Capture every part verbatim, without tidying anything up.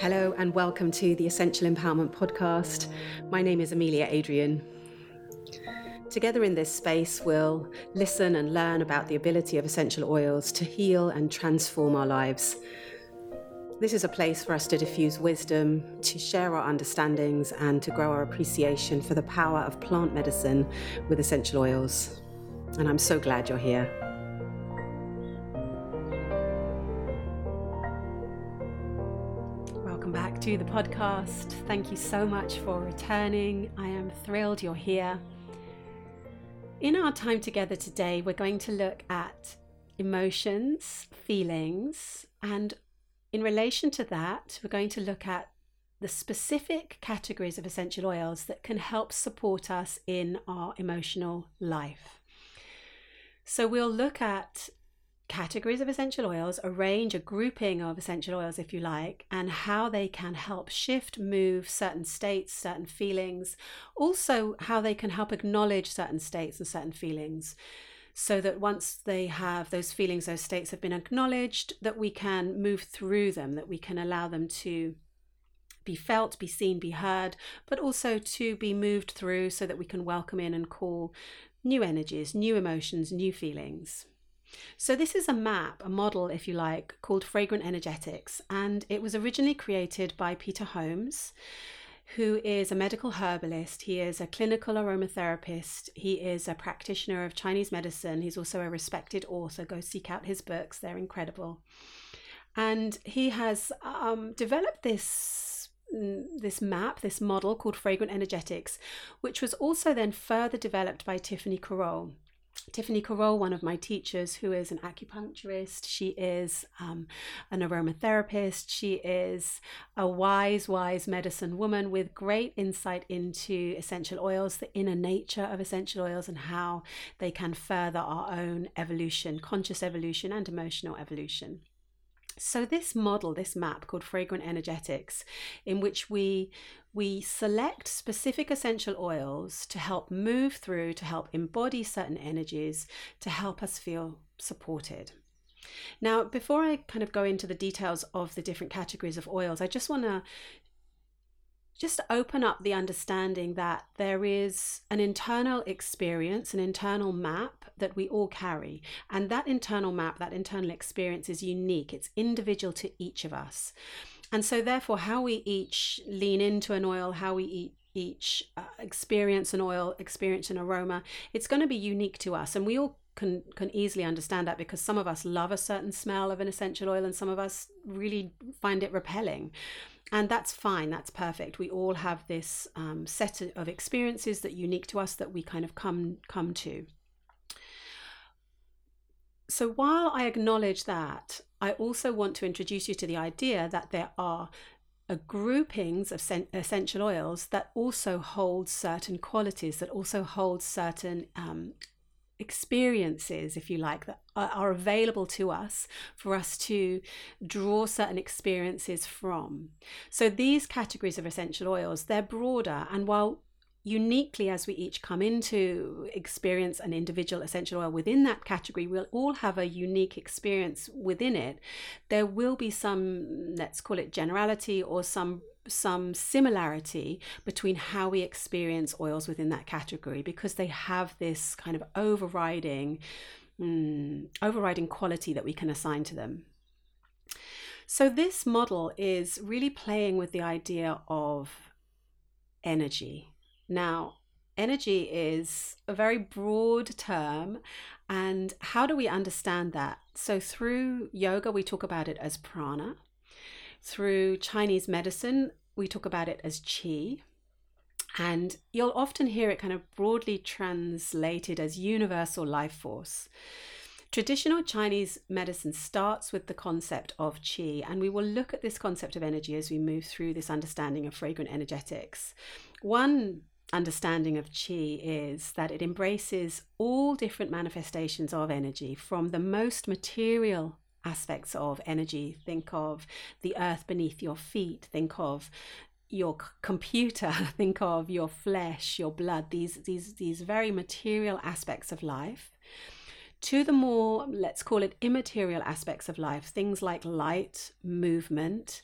Hello and welcome to the Essential Empowerment Podcast. My name is Amelia Adrian. Together in this space, we'll listen and learn about the ability of essential oils to heal and transform our lives. This is a place for us to diffuse wisdom, to share our understandings, and to grow our appreciation for the power of plant medicine with essential oils. And I'm so glad you're here. To the podcast. Thank you so much for returning. I am thrilled you're here. In our time together today, we're going to look at emotions, feelings, and in relation to that, we're going to look at the specific categories of essential oils that can help support us in our emotional life. So we'll look at categories of essential oils, a range, a grouping of essential oils, if you like, and how they can help shift, move certain states, certain feelings, also how they can help acknowledge certain states and certain feelings, so that once they have those feelings, those states have been acknowledged, that we can move through them, that we can allow them to be felt, be seen, be heard, but also to be moved through so that we can welcome in and call new energies, new emotions, new feelings. So this is a map, a model, if you like, called Fragrant Energetics, and it was originally created by Peter Holmes, who is a medical herbalist. He is a clinical aromatherapist. He is a practitioner of Chinese medicine. He's also a respected author. Go seek out his books. They're incredible. And he has um, developed this this map, this model called Fragrant Energetics, which was also then further developed by Tiffany Carole. Tiffany Carole, one of my teachers, who is an acupuncturist. She is um, an aromatherapist. She is a wise, wise medicine woman with great insight into essential oils, the inner nature of essential oils, and how they can further our own evolution, conscious evolution and emotional evolution. So this model, this map called Fragrant Energetics, in which we we select specific essential oils to help move through, to help embody certain energies, to help us feel supported. Now, before I kind of go into the details of the different categories of oils, I just want to just open up the understanding that there is an internal experience, an internal map that we all carry. And that internal map, that internal experience is unique. It's individual to each of us. And so therefore, how we each lean into an oil, how we each uh, experience an oil, experience an aroma, it's going to be unique to us. And we all can can easily understand that, because some of us love a certain smell of an essential oil and some of us really find it repelling. And that's fine, that's perfect. We all have this um, set of experiences that are unique to us that we kind of come come to. So while I acknowledge that, I also want to introduce you to the idea that there are a groupings of sen- essential oils that also hold certain qualities, that also hold certain um, experiences, if you like, that are, are available to us for us to draw certain experiences from. So these categories of essential oils, they're broader, and while uniquely as we each come into experience an individual essential oil within that category, we'll all have a unique experience within it. There will be some, let's call it generality, or some some similarity between how we experience oils within that category, because they have this kind of overriding mm, overriding quality that we can assign to them. So this model is really playing with the idea of energy. Now, energy is a very broad term, and how do we understand that? So through yoga, we talk about it as prana. Through Chinese medicine, we talk about it as qi. And you'll often hear it kind of broadly translated as universal life force. Traditional Chinese medicine starts with the concept of qi, and we will look at this concept of energy as we move through this understanding of Fragrant Energetics. One understanding of qi is that it embraces all different manifestations of energy, from the most material aspects of energy. Think of the earth beneath your feet, think of your computer, think of your flesh, your blood, these these these very material aspects of life, to the more, let's call it, immaterial aspects of life, things like light, movement,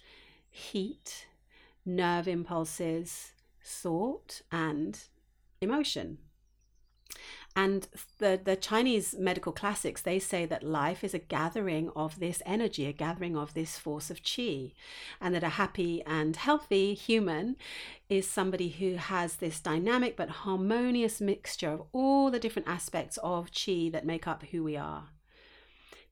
heat, nerve impulses, thought, and emotion. And the, the Chinese medical classics, they say that life is a gathering of this energy, a gathering of this force of qi, and that a happy and healthy human is somebody who has this dynamic but harmonious mixture of all the different aspects of qi that make up who we are.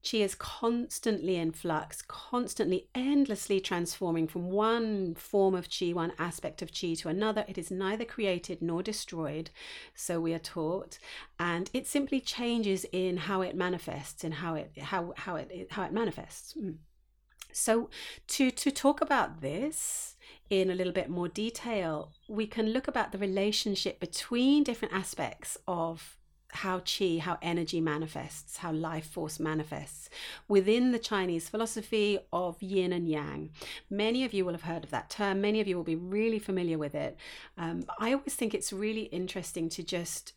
Qi is constantly in flux, constantly, endlessly transforming from one form of qi, one aspect of qi to another. It is neither created nor destroyed, so we are taught, and it simply changes in how it manifests, in how it how how it how it manifests. Mm. So to to talk about this in a little bit more detail, we can look about the relationship between different aspects of how qi, how energy manifests, how life force manifests within the Chinese philosophy of yin and yang. Many of you will have heard of that term. Many of you will be really familiar with it. Um, I always think it's really interesting to just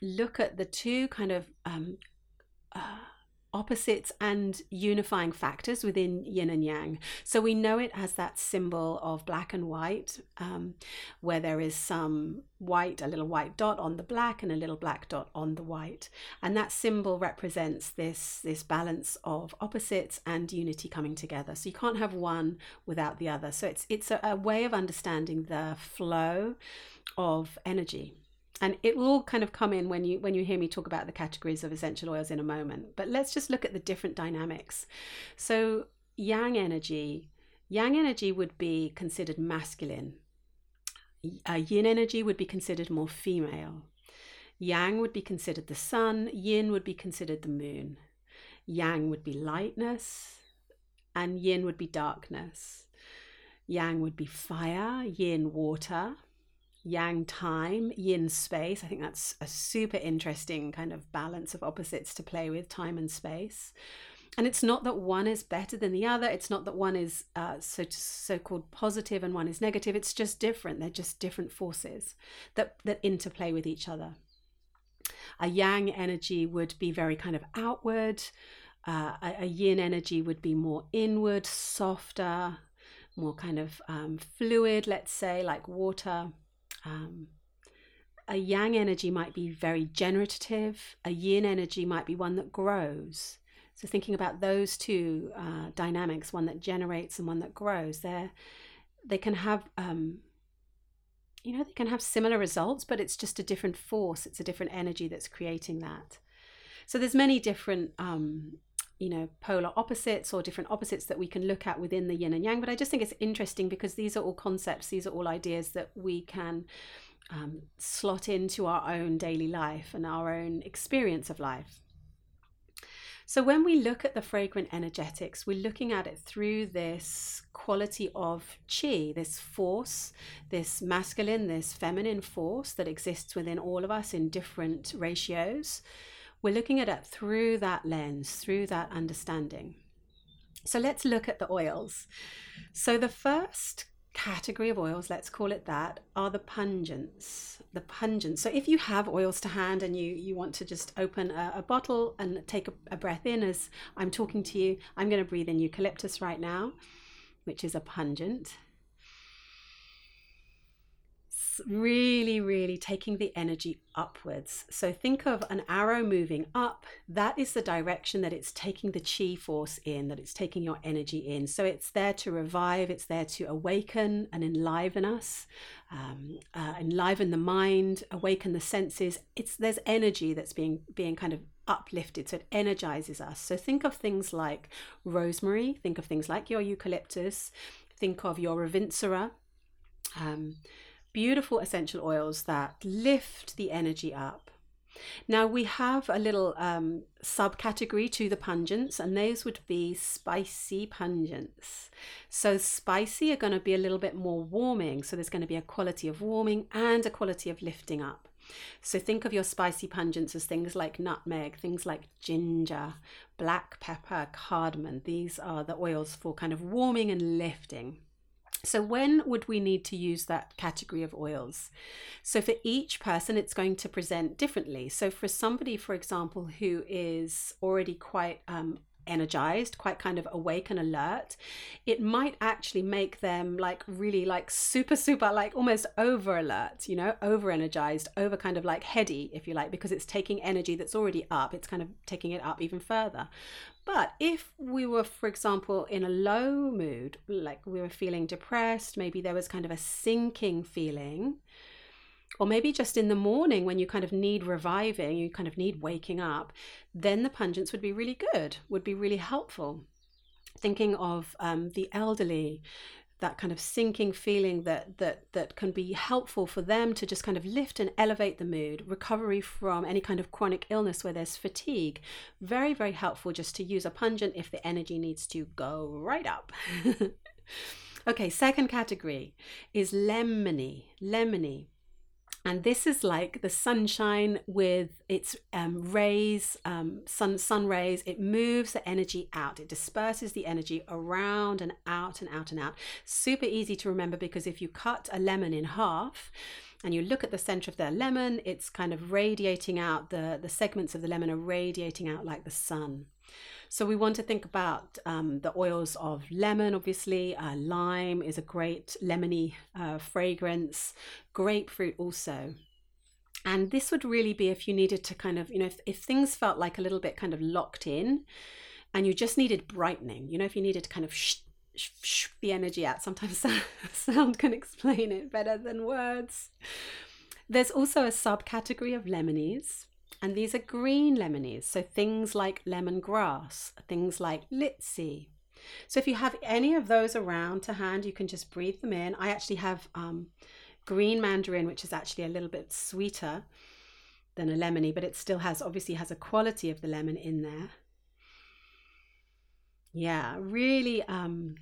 look at the two kind of um, uh, opposites and unifying factors within yin and yang. So we know it as that symbol of black and white, um, where there is some white, a little white dot on the black and a little black dot on the white. And that symbol represents this, this balance of opposites and unity coming together. So you can't have one without the other. So it's, it's a, a way of understanding the flow of energy. And it will all kind of come in when you when you hear me talk about the categories of essential oils in a moment. But let's just look at the different dynamics. So yang energy, yang energy would be considered masculine. Uh, yin energy would be considered more female. Yang would be considered the sun. Yin would be considered the moon. Yang would be lightness, and yin would be darkness. Yang would be fire. Yin, water. Yang time, yin space. I think that's a super interesting kind of balance of opposites to play with, time and space. And it's not that one is better than the other. It's not that one is uh, so so-called positive and one is negative. It's just different. They're just different forces that, that interplay with each other. A yang energy would be very kind of outward. Uh, a, a yin energy would be more inward, softer, more kind of um, fluid, let's say, like water. Um, a yang energy might be very generative. A yin energy might be one that grows. So thinking about those two uh, dynamics, one that generates and one that grows, they're, they can have, um, you know, they can have similar results, but it's just a different force. It's a different energy that's creating that. So there's many different um, you know, polar opposites or different opposites that we can look at within the yin and yang. But I just think it's interesting because these are all concepts, these are all ideas that we can um, slot into our own daily life and our own experience of life. So when we look at the fragrant energetics, we're looking at it through this quality of qi, this force, this masculine, this feminine force that exists within all of us in different ratios. We're looking at it through that lens, through that understanding. So let's look at the oils. So the first category of oils, let's call it that, are the pungents. The pungents. So if you have oils to hand and you, you want to just open a, a bottle and take a, a breath in as I'm talking to you, I'm going to breathe in eucalyptus right now, which is a pungent. Really, really taking the energy upwards. So think of an arrow moving up. That is the direction that it's taking the qi force in, that it's taking your energy in. So it's there to revive, it's there to awaken and enliven us, um, uh, enliven the mind, awaken the senses. It's there's energy that's being being kind of uplifted, so it energizes us. So think of things like rosemary, think of things like your eucalyptus, think of your Revincera. Um, Beautiful essential oils that lift the energy up. Now we have a little um, subcategory to the pungents, and those would be spicy pungents. So spicy are going to be a little bit more warming. So there's going to be a quality of warming and a quality of lifting up. So think of your spicy pungents as things like nutmeg, things like ginger, black pepper, cardamom. These are the oils for kind of warming and lifting. So when would we need to use that category of oils? So for each person, it's going to present differently. So for somebody, for example, who is already quite um, energized, quite kind of awake and alert, it might actually make them like really like super, super like almost over alert, you know, over energized, over kind of like heady, if you like, because it's taking energy that's already up. It's kind of taking it up even further. But if we were, for example, in a low mood, like we were feeling depressed, maybe there was kind of a sinking feeling, or maybe just in the morning when you kind of need reviving, you kind of need waking up, then the pungents would be really good, would be really helpful. Thinking of um, the elderly, that kind of sinking feeling that that that can be helpful for them to just kind of lift and elevate the mood, recovery from any kind of chronic illness where there's fatigue. Very, very helpful just to use a pungent if the energy needs to go right up. Okay, second category is lemony, lemony. And this is like the sunshine with its um, rays, um, sun sun rays. It moves the energy out. It disperses the energy around and out and out and out. Super easy to remember, because if you cut a lemon in half and you look at the center of their lemon, it's kind of radiating out. The, the segments of the lemon are radiating out like the sun. So we want to think about um, the oils of lemon, obviously. Uh, lime is a great lemony uh, fragrance, grapefruit also. And this would really be if you needed to kind of, you know, if, if things felt like a little bit kind of locked in and you just needed brightening, you know, if you needed to kind of sh- sh- sh- the energy out. Sometimes sound can explain it better than words. There's also a subcategory of lemonies. And these are green lemonies, so things like lemongrass, things like litsi. So if you have any of those around to hand, you can just breathe them in. I actually have um, green mandarin, which is actually a little bit sweeter than a lemony, but it still has, obviously has a quality of the lemon in there. Yeah, really, um,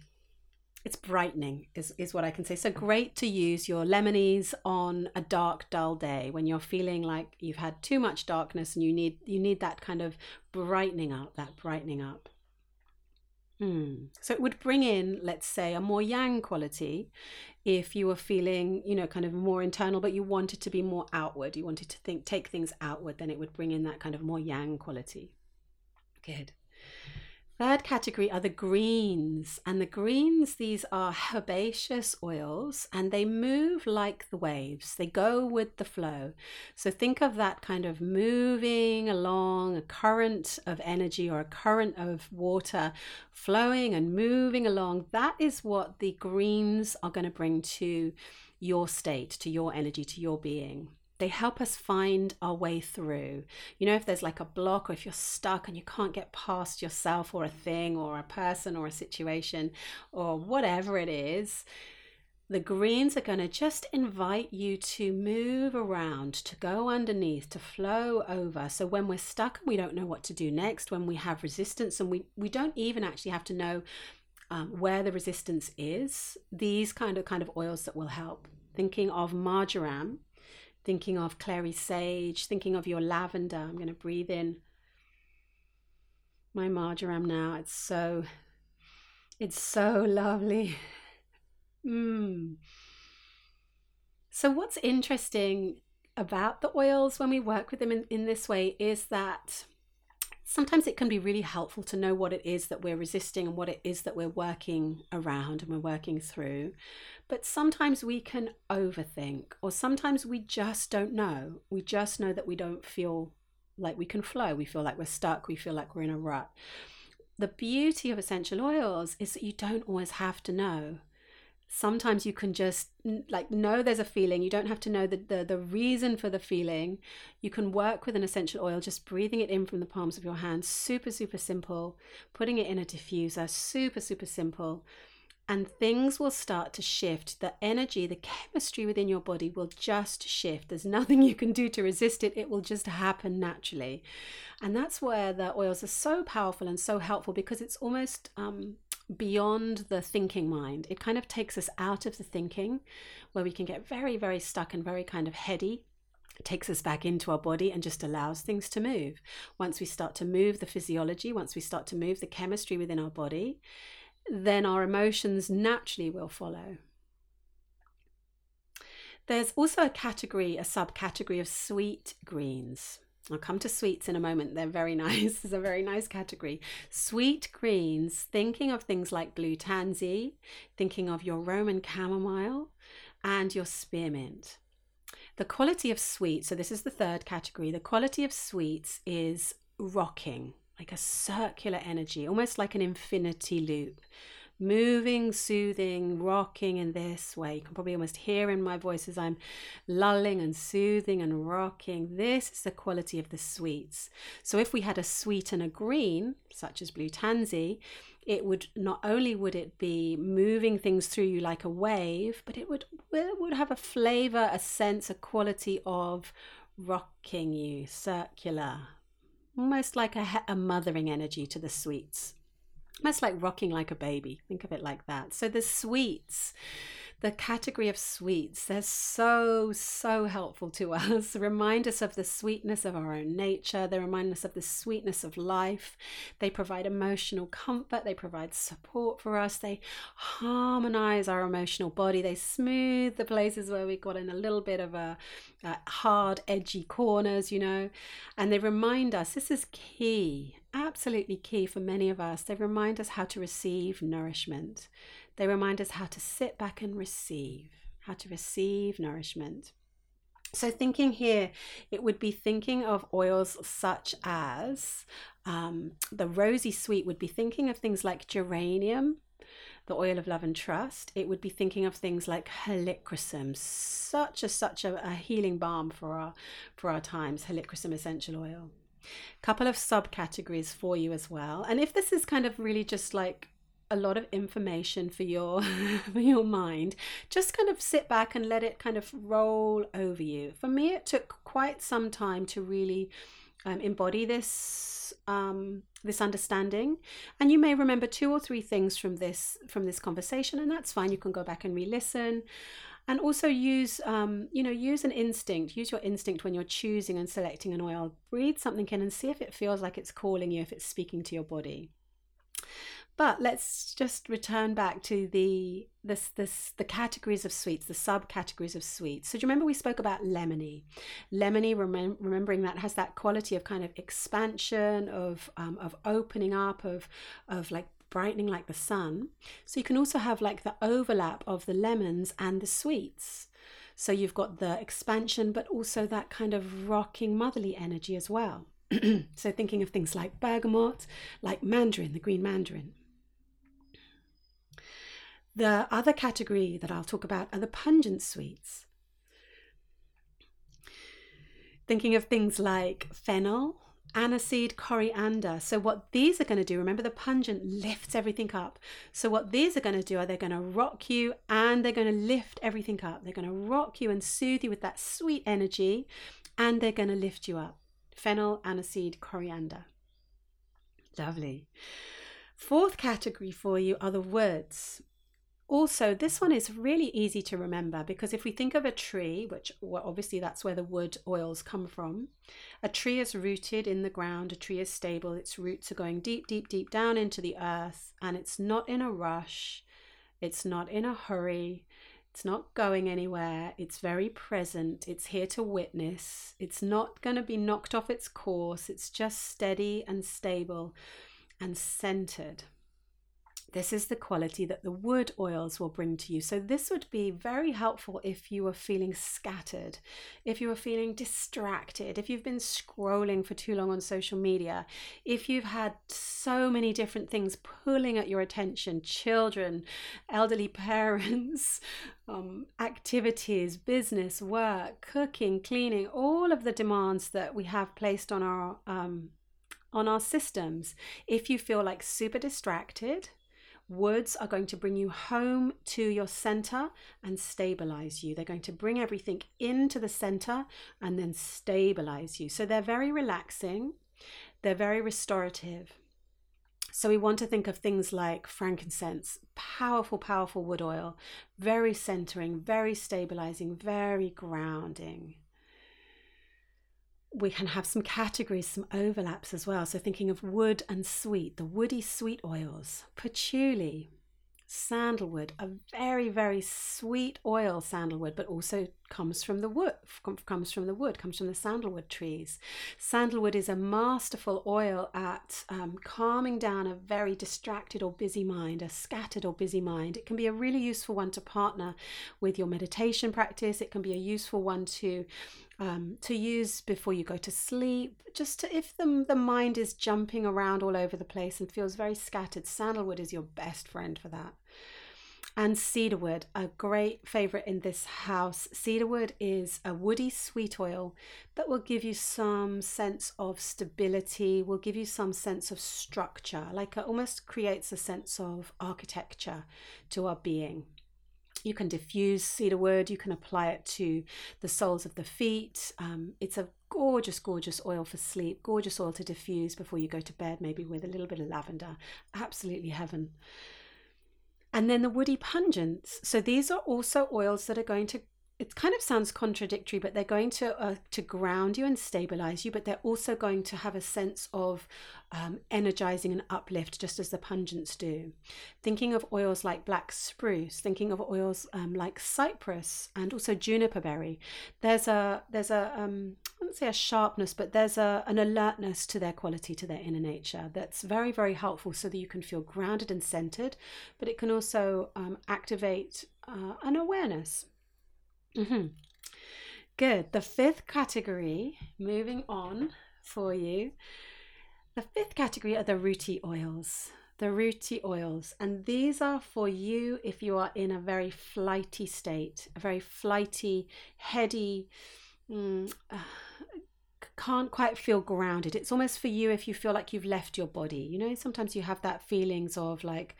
it's brightening is, is what I can say. So great to use your lemonies on a dark, dull day when you're feeling like you've had too much darkness and you need you need that kind of brightening up, that brightening up. Hmm. So it would bring in, let's say, a more yang quality if you were feeling, you know, kind of more internal, but you wanted to be more outward. You wanted to think, take things outward, then it would bring in that kind of more yang quality. Good. Third category are the greens, and the greens, these are herbaceous oils, and they move like the waves. They go with the flow. So think of that kind of moving along, a current of energy or a current of water flowing and moving along. That is what the greens are going to bring to your state, to your energy, to your being. They help us find our way through. You know, if there's like a block, or if you're stuck and you can't get past yourself or a thing or a person or a situation or whatever it is, the greens are going to just invite you to move around, to go underneath, to flow over. So when we're stuck and we don't know what to do next, when we have resistance and we, we don't even actually have to know um, where the resistance is, these kind of kind of oils that will help. Thinking of marjoram, thinking of clary sage, thinking of your lavender. I'm going to breathe in my marjoram now. It's so, it's so lovely. Mm. So what's interesting about the oils when we work with them in, in this way is that sometimes it can be really helpful to know what it is that we're resisting and what it is that we're working around and we're working through. But sometimes we can overthink, or sometimes we just don't know. We just know that we don't feel like we can flow. We feel like we're stuck. We feel like we're in a rut. The beauty of essential oils is that you don't always have to know. Sometimes you can just like know there's a feeling. You don't have to know the, the the reason for the feeling. You can work with an essential oil, just breathing it in from the palms of your hands. Super, super simple. Putting it in a diffuser. Super, super simple. And things will start to shift. The energy, the chemistry within your body will just shift. There's nothing you can do to resist it. It will just happen naturally. And that's where the oils are so powerful and so helpful, because it's almost um beyond the thinking mind. It kind of takes us out of the thinking, where we can get very, very stuck and very kind of heady. It takes us back into our body and just allows things to move. Once we start to move the physiology, once we start to move the chemistry within our body, then our emotions naturally will follow. There's also a category, a subcategory of sweet greens. I'll come to sweets in a moment. They're very nice. It's a very nice category. Sweet greens, thinking of things like blue tansy, thinking of your Roman chamomile and your spearmint. The quality of sweets, so this is the third category, the quality of sweets is rocking, like a circular energy, almost like an infinity loop. Moving, soothing, rocking in this way. You can probably almost hear in my voice as I'm lulling and soothing and rocking. This is the quality of the sweets. So if we had a sweet and a green, such as blue tansy, it would not only would it be moving things through you like a wave, but it would, it would have a flavor, a sense, a quality of rocking you, circular, almost like a, a mothering energy to the sweets. Almost like rocking like a baby. Think of it like that. So the sweets, the category of sweets, they're so, so helpful to us. Remind us of the sweetness of our own nature. They remind us of the sweetness of life. They provide emotional comfort. They provide support for us. They harmonize our emotional body. They smooth the places where we got in a little bit of a, a hard, edgy corners, you know, and they remind us, this is key. Absolutely key for many of us. They remind us how to receive nourishment. They remind us how to sit back and receive, how to receive nourishment. So thinking here, it would be thinking of oils such as um, the rosy sweet would be thinking of things like geranium, the oil of love and trust. It would be thinking of things like helichrysum, such a such a, a healing balm for our for our times, helichrysum essential oil. Couple of subcategories for you as well, and if this is kind of really just like a lot of information for your for your mind, just kind of sit back and let it kind of roll over you. For me, it took quite some time to really um, embody this um, this understanding, and you may remember two or three things from this from this conversation, and that's fine. You can go back and re-listen. And also use, um, you know, use an instinct, use your instinct when you're choosing and selecting an oil. Breathe something in and see if it feels like it's calling you, if it's speaking to your body. But let's just return back to the, this, this, the categories of sweets, the subcategories of sweets. So do you remember we spoke about lemony? Lemony, remem- remembering that has that quality of kind of expansion, of um, of opening up, of of like, brightening like the sun. So you can also have like the overlap of the lemons and the sweets. So you've got the expansion, but also that kind of rocking motherly energy as well. So thinking of things like bergamot, like mandarin, the green mandarin. The other category that I'll talk about are the pungent sweets. Thinking of things like fennel, aniseed, coriander. So what these are going to do, remember the pungent lifts everything up. So what these are going to do are they're going to rock you and they're going to lift everything up. They're going to rock you and soothe you with that sweet energy, and they're going to lift you up. Fennel, aniseed, coriander. Lovely. Fourth category for you are the woods. Also, this one is really easy to remember, because if we think of a tree, which well, obviously that's where the wood oils come from, a tree is rooted in the ground, a tree is stable, its roots are going deep, deep, deep down into the earth, and it's not in a rush, it's not in a hurry, it's not going anywhere, it's very present, it's here to witness, it's not going to be knocked off its course, it's just steady and stable and centered. This is the quality that the wood oils will bring to you. So this would be very helpful if you are feeling scattered, if you are feeling distracted, if you've been scrolling for too long on social media, if you've had so many different things pulling at your attention, children, elderly parents, um, activities, business, work, cooking, cleaning, all of the demands that we have placed on our, um, on our systems. If you feel like super distracted, woods are going to bring you home to your center and stabilize you. They're going to bring everything into the center and then stabilize you. So they're very relaxing. They're very restorative. So we want to think of things like frankincense, powerful, powerful wood oil, very centering, very stabilizing, very grounding. We can have some categories, some overlaps as well. So thinking of wood and sweet, the woody sweet oils, patchouli, sandalwood, a very, very sweet oil, sandalwood, but also comes from the wood, comes from the wood, comes from the sandalwood trees. Sandalwood is a masterful oil at um, calming down a very distracted or busy mind, a scattered or busy mind. It can be a really useful one to partner with your meditation practice. It can be a useful one to Um, to use before you go to sleep, just to, if the, the mind is jumping around all over the place and feels very scattered, sandalwood is your best friend for that. And cedarwood, a great favorite in this house. Cedarwood is a woody sweet oil that will give you some sense of stability, will give you some sense of structure, like it almost creates a sense of architecture to our being. You can diffuse cedarwood, you can apply it to the soles of the feet. Um, it's a gorgeous, gorgeous oil for sleep, gorgeous oil to diffuse before you go to bed, maybe with a little bit of lavender. Absolutely heaven. And then the woody pungents. So these are also oils that are going to, it kind of sounds contradictory, but they're going to uh, to ground you and stabilize you, but they're also going to have a sense of um, energizing and uplift, just as the pungents do. Thinking of oils like black spruce, thinking of oils um, like cypress and also juniper berry. There's a there's a um, I wouldn't say a sharpness, but there's a an alertness to their quality, to their inner nature. That's very, very helpful, so that you can feel grounded and centered, but it can also um, activate uh, an awareness. Mm-hmm. Good. The fifth category, moving on for you. The fifth category are the rooty oils, the rooty oils. And these are for you if you are in a very flighty state, a very flighty, heady, mm, uh, can't quite feel grounded. It's almost for you if you feel like you've left your body. You know, sometimes you have that feelings of like,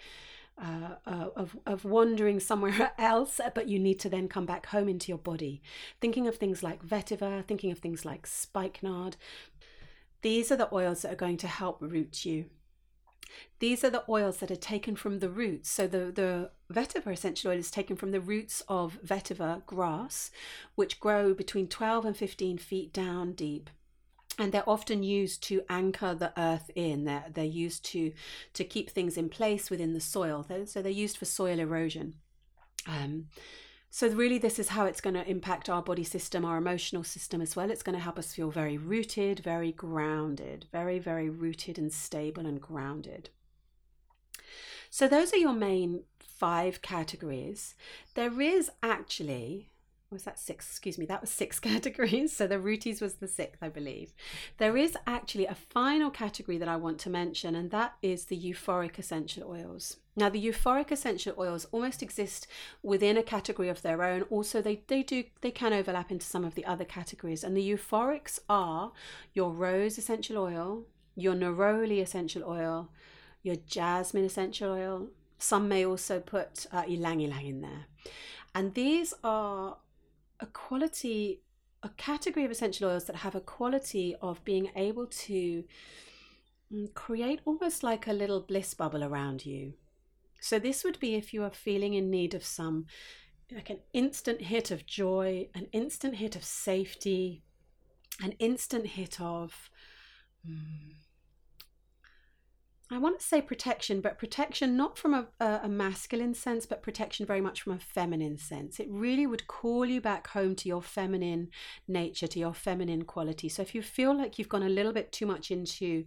Uh, uh, of, of wandering somewhere else, but you need to then come back home into your body. Thinking of things like vetiver, thinking of things like spikenard. These are the oils that are going to help root you. These are the oils that are taken from the roots. So the, the vetiver essential oil is taken from the roots of vetiver grass, which grow between twelve and fifteen feet down deep. And they're often used to anchor the earth in. They're, they're used to, to keep things in place within the soil. They're, so they're used for soil erosion. Um, so really this is how it's going to impact our body system, our emotional system as well. It's going to help us feel very rooted, very grounded, very, very rooted and stable and grounded. So those are your main five categories. There is actually... was that six? Excuse me, that was six categories. So the rooties was the sixth, I believe. There is actually a final category that I want to mention, and that is the euphoric essential oils. Now, the euphoric essential oils almost exist within a category of their own. Also, they, they do they can overlap into some of the other categories. And the euphorics are your rose essential oil, your neroli essential oil, your jasmine essential oil. Some may also put uh, ylang ylang in there. And these are a quality, a category of essential oils that have a quality of being able to create almost like a little bliss bubble around you. So this would be if you are feeling in need of some, like an instant hit of joy, an instant hit of safety, an instant hit of, mm, I want to say protection, but protection not from a, a masculine sense, but protection very much from a feminine sense. It really would call you back home to your feminine nature, to your feminine quality. So if you feel like you've gone a little bit too much into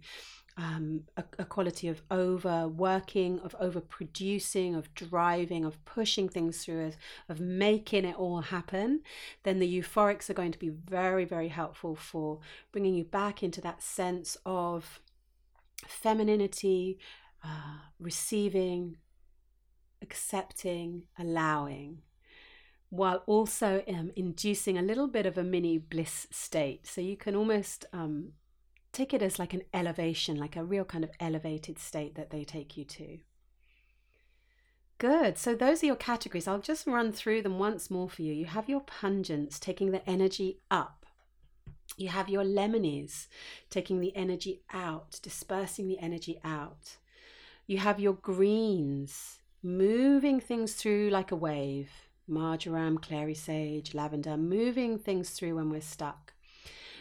um, a, a quality of overworking, of overproducing, of driving, of pushing things through, of, of making it all happen, then the euphorics are going to be very, very helpful for bringing you back into that sense of femininity, uh, receiving, accepting, allowing, while also um, inducing a little bit of a mini bliss state. So you can almost um, take it as like an elevation, like a real kind of elevated state that they take you to. Good. So those are your categories. I'll just run through them once more for you. You have your pungents, taking the energy up. You have your lemonies, taking the energy out, dispersing the energy out. You have your greens, moving things through like a wave. Marjoram, clary sage, lavender, moving things through when we're stuck.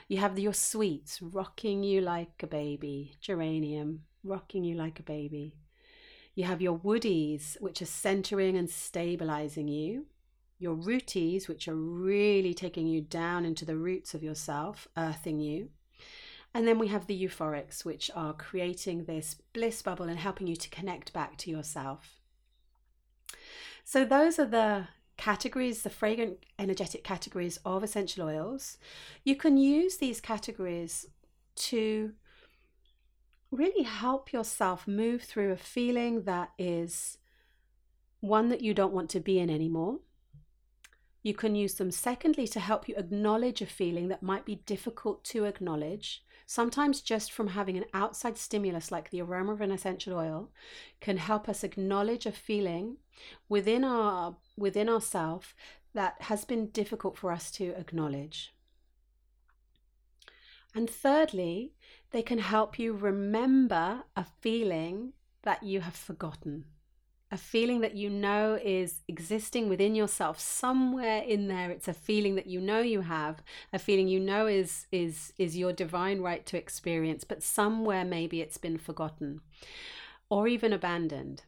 You have your sweets, rocking you like a baby. Geranium, rocking you like a baby. You have your woodies, which are centering and stabilizing you. your rooties, which are really taking you down into the roots of yourself, earthing you. And then we have the euphorics, which are creating this bliss bubble and helping you to connect back to yourself. So those are the categories, the fragrant energetic categories of essential oils. You can use these categories to really help yourself move through a feeling that is one that you don't want to be in anymore. You can use them, secondly, to help you acknowledge a feeling that might be difficult to acknowledge. Sometimes just from having an outside stimulus like the aroma of an essential oil can help us acknowledge a feeling within our within ourselves that has been difficult for us to acknowledge. And thirdly, they can help you remember a feeling that you have forgotten, a feeling that you know is existing within yourself somewhere in there. It's a feeling that you know you have, a feeling you know is is is your divine right to experience, but somewhere maybe it's been forgotten or even abandoned.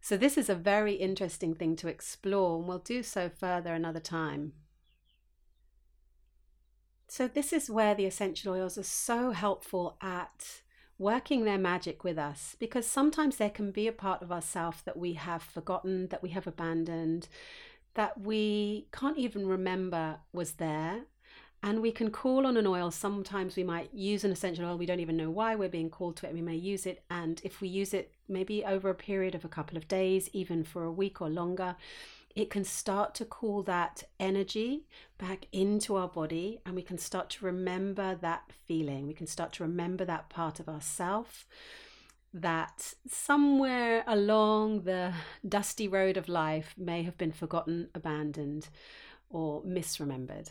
So this is a very interesting thing to explore, and we'll do so further another time. So this is where the essential oils are so helpful at working their magic with us, because sometimes there can be a part of ourselves that we have forgotten, that we have abandoned, that we can't even remember was there. And we can call on an oil. Sometimes we might use an essential oil. We don't even know why we're being called to it. We may use it. And if we use it maybe over a period of a couple of days, even for a week or longer, it can start to call that energy back into our body, and we can start to remember that feeling. We can start to remember that part of ourself that somewhere along the dusty road of life may have been forgotten, abandoned, or misremembered.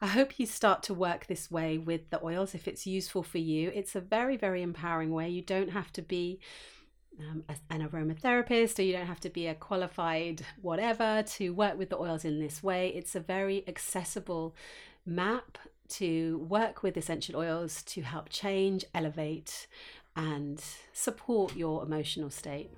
I hope you start to work this way with the oils if it's useful for you. It's a very, very empowering way. You don't have to be Um, an aromatherapist, or you don't have to be a qualified whatever to work with the oils in this way. It's a very accessible map to work with essential oils to help change, elevate, and support your emotional state.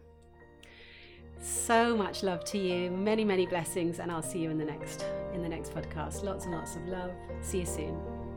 So much love to you, many many blessings, and I'll see you in the next in the next podcast. Lots and lots of love. See you soon.